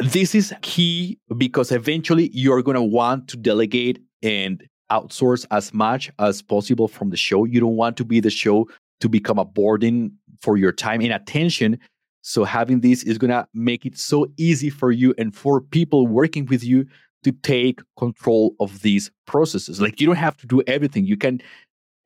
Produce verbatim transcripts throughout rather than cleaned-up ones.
This is key because eventually you're going to want to delegate and outsource as much as possible from the show. You don't want to be the show to become a burden for your time and attention. So having this is going to make it so easy for you and for people working with you to take control of these processes. Like, you don't have to do everything. You can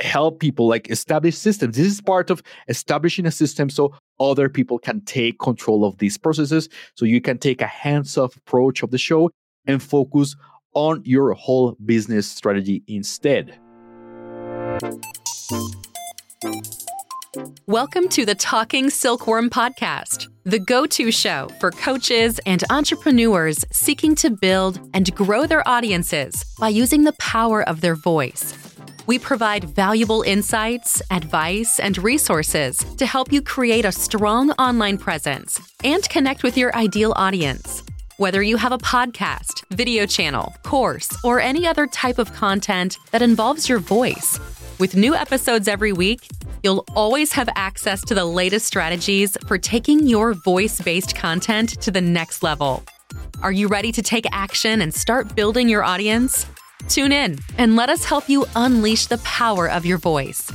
help people, like, establish systems. This is part of establishing a system so other people can take control of these processes. So you can take a hands-off approach of the show and focus on your whole business strategy instead. Welcome to the Talking Silkworm Podcast, the go-to show for coaches and entrepreneurs seeking to build and grow their audiences by using the power of their voice. We provide valuable insights, advice, and resources to help you create a strong online presence and connect with your ideal audience. Whether you have a podcast, video channel, course, or any other type of content that involves your voice, with new episodes every week, you'll always have access to the latest strategies for taking your voice-based content to the next level. Are you ready to take action and start building your audience? Tune in and let us help you unleash the power of your voice.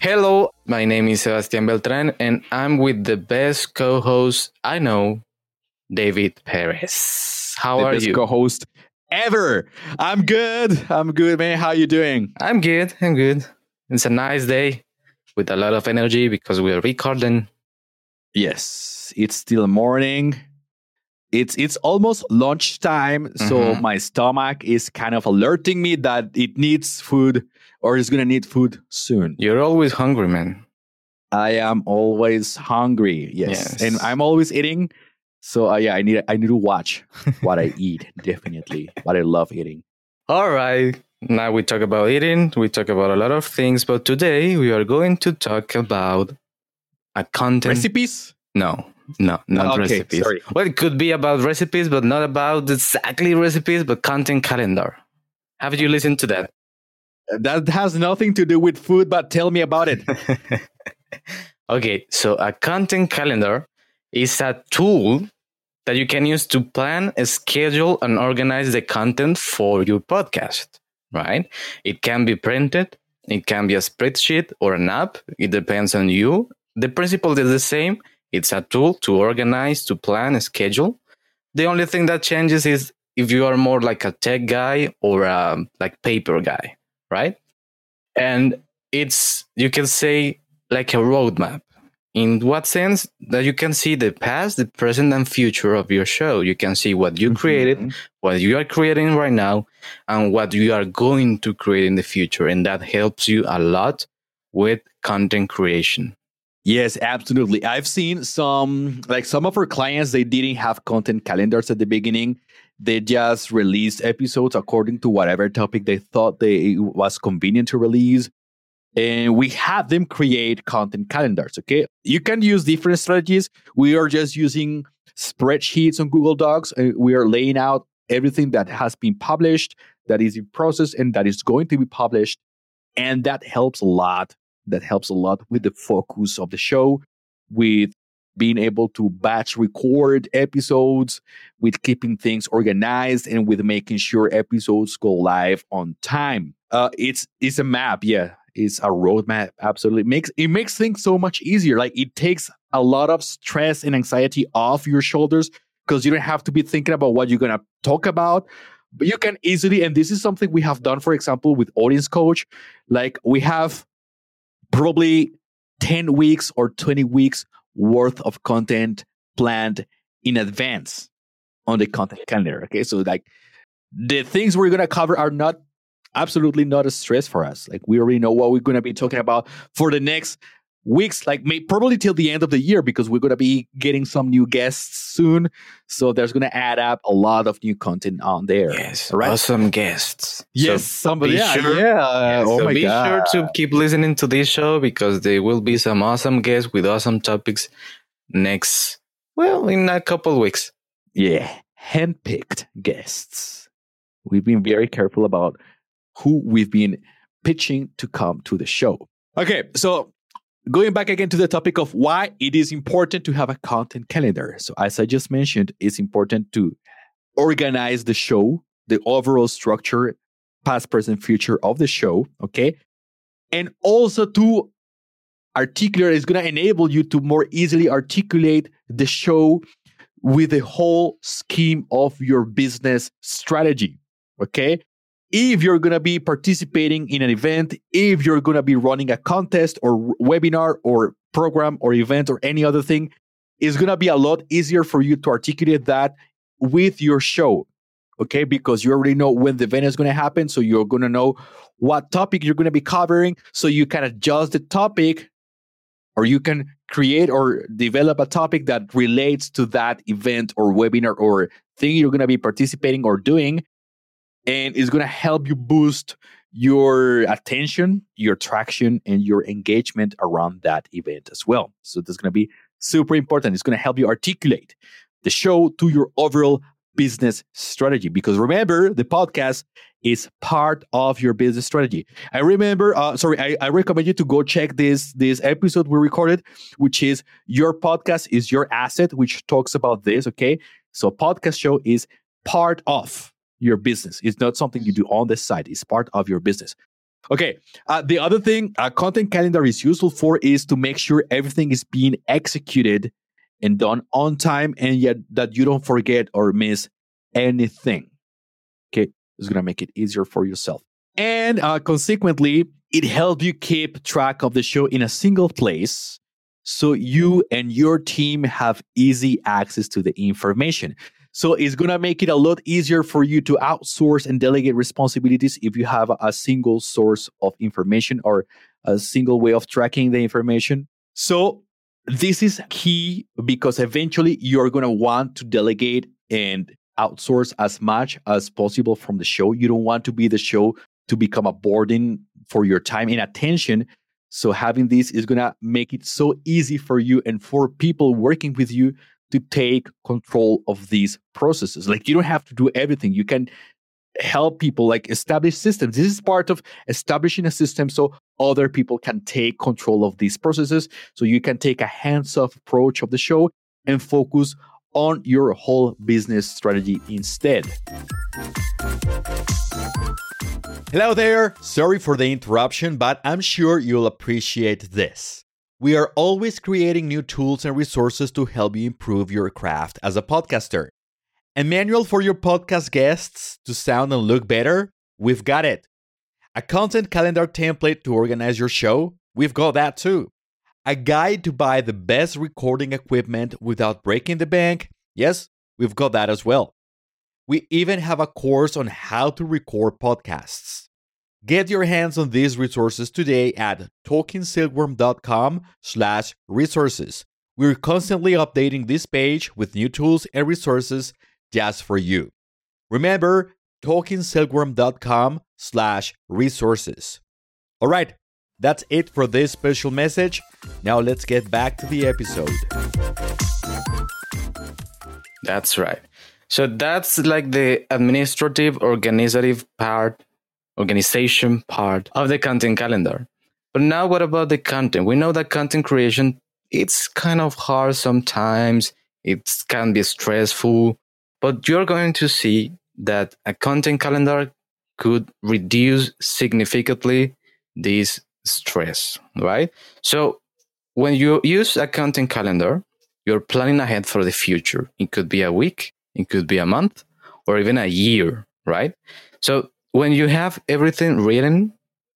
Hello, my name is Sebastian Beltran, and I'm with the best co-host I know, David Perez. How the are best you? Co-host ever. I'm good. I'm good, man. How you doing? I'm good. I'm good. It's a nice day with a lot of energy because we are recording. Yes, it's still morning. It's it's almost lunchtime, mm-hmm. so my stomach is kind of alerting me that it needs food or is going to need food soon. You're always hungry, man. I am always hungry. Yes, yes. And I'm always eating. So uh, yeah, I need I need to watch what I eat, definitely. But I love eating. All right. Now we talk about eating. We talk about a lot of things. But today we are going to talk about a content. Recipes? No, no, not okay, recipes. Sorry. Well, it could be about recipes, but not about exactly recipes, but content calendar. Have you listened to that? That has nothing to do with food, but tell me about it. Okay, so a content calendar is a tool that you can use to plan, schedule, and organize the content for your podcast, right? It can be printed, it can be a spreadsheet or an app. It depends on you. The principle is the same. It's a tool to organize, to plan, schedule. The only thing that changes is if you are more like a tech guy or a, like paper guy, right? And it's, you can say, like a roadmap. In what sense? That you can see the past, the present, and future of your show. You can see what you mm-hmm. created, what you are creating right now, and what you are going to create in the future. And that helps you a lot with content creation. Yes, absolutely. I've seen some, like some of our clients, they didn't have content calendars at the beginning. They just released episodes according to whatever topic they thought they was convenient to release. And we have them create content calendars, okay? You can use different strategies. We are just using spreadsheets on Google Docs. And we are laying out everything that has been published, that is in process, and that is going to be published. And that helps a lot. That helps a lot with the focus of the show, with being able to batch record episodes, with keeping things organized, and with making sure episodes go live on time. Uh, it's it's a map, yeah. It's a roadmap, absolutely. It makes, it makes things so much easier. Like, it takes a lot of stress and anxiety off your shoulders because you don't have to be thinking about what you're going to talk about. But you can easily, and this is something we have done, for example, with Audience Coach. Like, we have probably ten weeks or twenty weeks worth of content planned in advance on the content calendar, okay? So, like, the things we're going to cover are not absolutely not a stress for us. Like, we already know what we're going to be talking about for the next weeks, like may, probably till the end of the year, because we're going to be getting some new guests soon. So there's going to add up a lot of new content on there. Yes, right? Awesome guests. Yes, so somebody. Yeah, sure, yeah. yeah. Oh so my be God. Sure to keep listening to this show because there will be some awesome guests with awesome topics next, well, in a couple weeks. Yeah, handpicked guests. We've been very careful about who we've been pitching to come to the show. Okay, so going back again to the topic of why it is important to have a content calendar. So as I just mentioned, it's important to organize the show, the overall structure, past, present, future of the show, okay? And also to articulate, is going to enable you to more easily articulate the show with the whole scheme of your business strategy, okay? If you're going to be participating in an event, if you're going to be running a contest or webinar or program or event or any other thing, it's going to be a lot easier for you to articulate that with your show, okay? Because you already know when the event is going to happen, so you're going to know what topic you're going to be covering, so you can adjust the topic or you can create or develop a topic that relates to that event or webinar or thing you're going to be participating or doing. And it's going to help you boost your attention, your traction, and your engagement around that event as well. So that's going to be super important. It's going to help you articulate the show to your overall business strategy. Because remember, the podcast is part of your business strategy. I remember, uh, sorry, I, I recommend you to go check this, this episode we recorded, which is Your Podcast is Your Asset, which talks about this, okay? So podcast show is part of your business. It's not something you do on the side. It's part of your business. Okay. Uh, the other thing a content calendar is useful for is to make sure everything is being executed and done on time, and yet that you don't forget or miss anything. Okay. It's going to make it easier for yourself. And uh, consequently, it helps you keep track of the show in a single place, so you and your team have easy access to the information. So it's going to make it a lot easier for you to outsource and delegate responsibilities if you have a single source of information or a single way of tracking the information. So this is key, because eventually you're going to want to delegate and outsource as much as possible from the show. You don't want to be the show to become a burden for your time and attention. So having this is going to make it so easy for you and for people working with you to take control of these processes. Like, you don't have to do everything. You can help people, like, establish systems. This is part of establishing a system so other people can take control of these processes. So you can take a hands-off approach of the show and focus on your whole business strategy instead. Hello there. Sorry for the interruption, but I'm sure you'll appreciate this. We are always creating new tools and resources to help you improve your craft as a podcaster. A manual for your podcast guests to sound and look better? We've got it. A content calendar template to organize your show? We've got that too. A guide to buy the best recording equipment without breaking the bank? Yes, we've got that as well. We even have a course on how to record podcasts. Get your hands on these resources today at talking silkworm dot com slash resources. We're constantly updating this page with new tools and resources just for you. Remember, talking silkworm dot com slash resources. All right, that's it for this special message. Now let's get back to the episode. That's right. So that's like the administrative, organizative part. Organization part of the content calendar. But now what about the content? We know that content creation, it's kind of hard sometimes. It can be stressful. But you're going to see that a content calendar could reduce significantly this stress, right? So when you use a content calendar, you're planning ahead for the future. It could be a week, it could be a month, or even a year, right? So when you have everything written,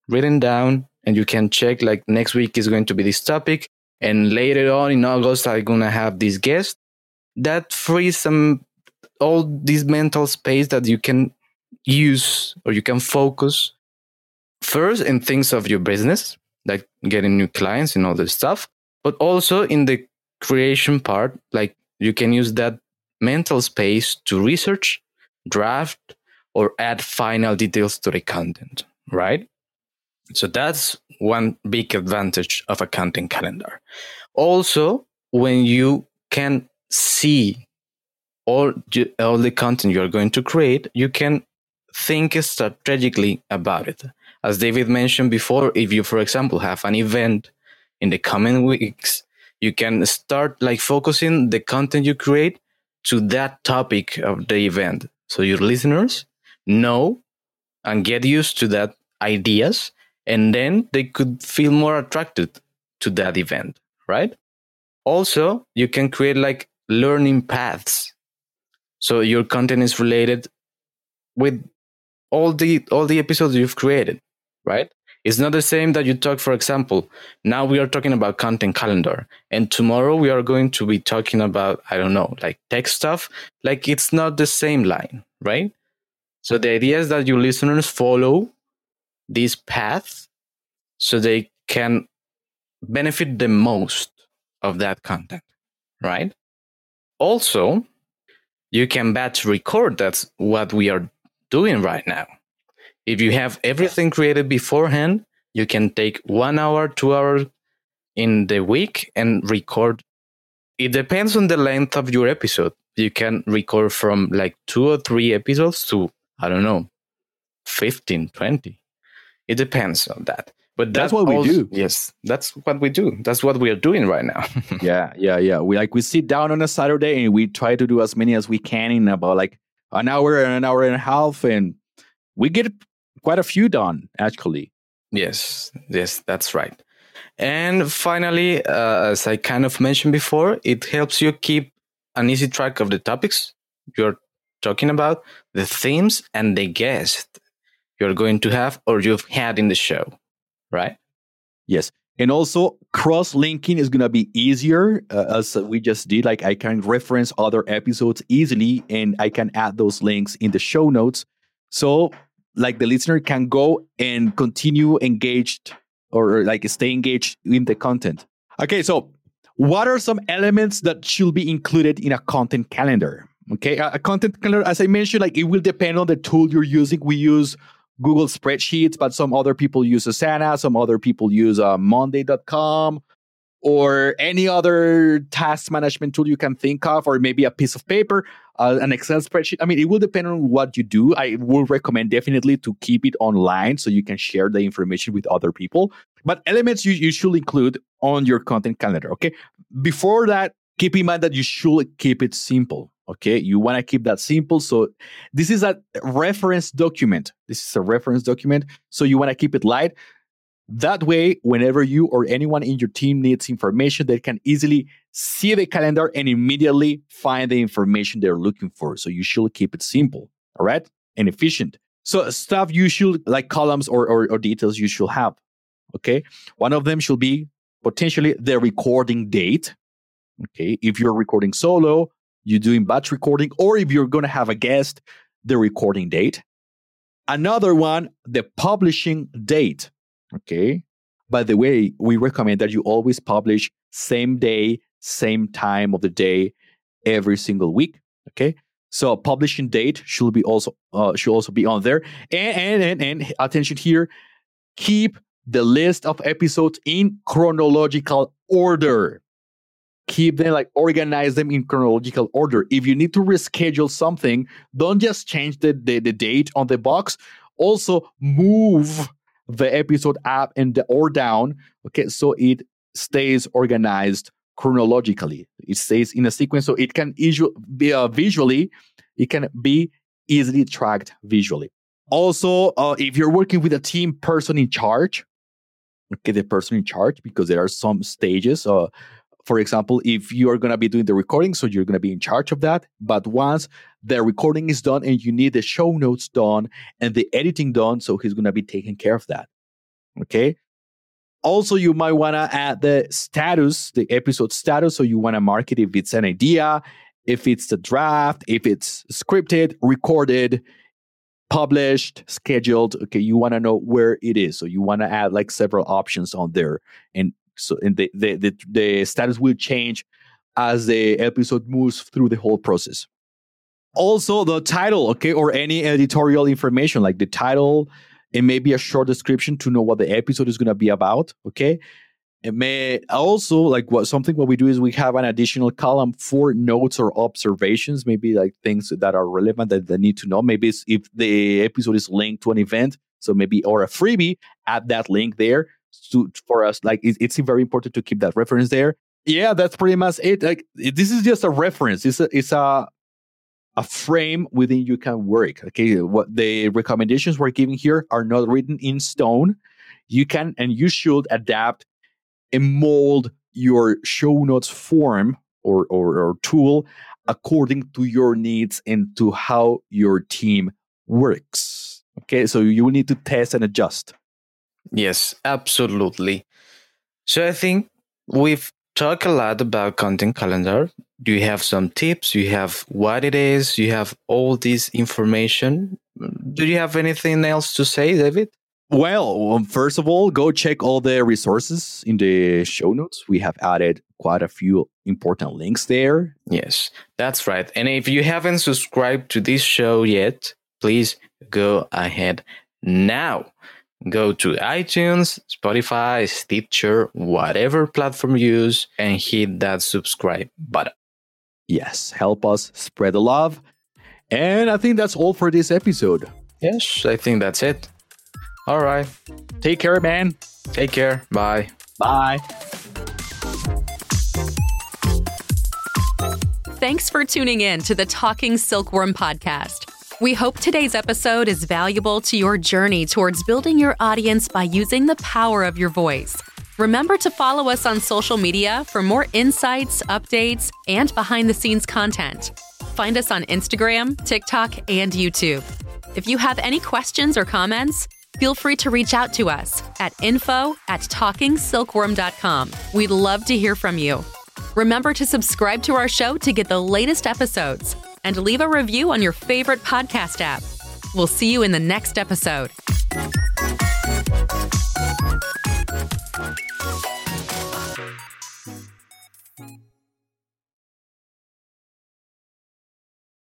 written down, and you can check, like, next week is going to be this topic, and later on in August, I'm going to have this guest, that frees some, all this mental space that you can use or you can focus first in things of your business, like getting new clients and all this stuff, but also in the creation part, like you can use that mental space to research, draft, or add final details to the content, right? So that's one big advantage of a content calendar. Also, when you can see all, all the content you're going to create, you can think strategically about it. As David mentioned before, if you, for example, have an event in the coming weeks, you can start like focusing the content you create to that topic of the event. So your listeners know and get used to that ideas, and then they could feel more attracted to that event, right? Also, you can create like learning paths. So your content is related with all the all the episodes you've created, right? It's not the same that you talk, for example, now we are talking about content calendar, and tomorrow we are going to be talking about, I don't know, like tech stuff. Like it's not the same line, right? So the idea is that your listeners follow this path so they can benefit the most of that content, right? Also, you can batch record. That's what we are doing right now. If you have everything created beforehand, you can take one hour, two hours in the week and record. It depends on the length of your episode. You can record from like two or three episodes to, I don't know, fifteen, twenty. It depends on that. But that's, that's what also, we do. Yes, that's what we do. That's what we are doing right now. yeah, yeah, yeah. We like we sit down on a Saturday and we try to do as many as we can in about like an hour and an hour and a half. And we get quite a few done, actually. Yes, yes, that's right. And finally, uh, as I kind of mentioned before, it helps you keep an easy track of the topics you're talking about, the themes and the guests you're going to have or you've had in the show. Right? Yes. And also cross-linking is going to be easier uh, as we just did. Like I can reference other episodes easily and I can add those links in the show notes. So like the listener can go and continue engaged or like stay engaged in the content. Okay. So what are some elements that should be included in a content calendar? Okay. A, a content calendar, as I mentioned, like it will depend on the tool you're using. We use Google spreadsheets, but some other people use Asana, some other people use uh, Monday dot com or any other task management tool you can think of, or maybe a piece of paper, uh, an Excel spreadsheet. I mean, it will depend on what you do. I would recommend definitely to keep it online so you can share the information with other people. But elements you, you should include on your content calendar, okay? Before that, keep in mind that you should keep it simple. Okay, you want to keep that simple. So this is a reference document. This is a reference document. So you want to keep it light. That way, whenever you or anyone in your team needs information, they can easily see the calendar and immediately find the information they're looking for. So you should keep it simple, all right, and efficient. So stuff you should, like columns or, or, or details you should have, okay? One of them should be potentially the recording date, okay? If you're recording solo, you're doing batch recording, or if you're going to have a guest, the recording date. Another one, the publishing date. Okay. By the way, we recommend that you always publish same day, same time of the day, every single week. Okay. So publishing date should be also uh, should also be on there. And, and and and attention here, keep the list of episodes in chronological order. Keep them, like organize them in chronological order. If you need to reschedule something, don't just change the, the, the date on the box. Also move the episode up and the, or down. Okay, so it stays organized chronologically. It stays in a sequence, so it can isu- be uh, visually, it can be easily tracked visually. Also, uh, if you're working with a team, person in charge. Okay, the person in charge, because there are some stages. Uh, For example, if you are going to be doing the recording, so you're going to be in charge of that. But once the recording is done and you need the show notes done and the editing done, so he's going to be taking care of that. Okay. Also, you might want to add the status, the episode status. So you want to mark it if it's an idea, if it's the draft, if it's scripted, recorded, published, scheduled. Okay. You want to know where it is. So you want to add like several options on there, and So and the, the, the, the status will change as the episode moves through the whole process. Also, the title, okay, or any editorial information like the title, and maybe a short description to know what the episode is going to be about, okay? It may also, like what something what we do is we have an additional column for notes or observations, maybe like things that are relevant that they need to know. Maybe it's if the episode is linked to an event, so maybe, or a freebie, add that link there. to, for us. Like it, it's very important to keep that reference there. Yeah, that's pretty much it. Like this is just a reference. It's a, it's a a frame within you can work. Okay, what the recommendations we're giving here are not written in stone. You can and you should adapt and mold your show notes form or or, or tool according to your needs and to how your team works. Okay, so you need to test and adjust. Yes, absolutely. So I think we've talked a lot about content calendar. You have some tips, you have what it is, you have all this information. Do you have anything else to say, David? Well, um, first of all, go check all the resources in the show notes. We have added quite a few important links there. Yes, that's right. And if you haven't subscribed to this show yet, please go ahead now. Go to iTunes, Spotify, Stitcher, whatever platform you use, and hit that subscribe button. Yes, help us spread the love. And I think that's all for this episode. Yes, I think that's it. All right. Take care, man. Take care. Bye. Bye. Thanks for tuning in to the Talking Silkworm podcast. We hope today's episode is valuable to your journey towards building your audience by using the power of your voice. Remember to follow us on social media for more insights, updates, and behind-the-scenes content. Find us on Instagram, TikTok, and YouTube. If you have any questions or comments, feel free to reach out to us at info at talking silkworm dot com. We'd love to hear from you. Remember to subscribe to our show to get the latest episodes and leave a review on your favorite podcast app. We'll see you in the next episode.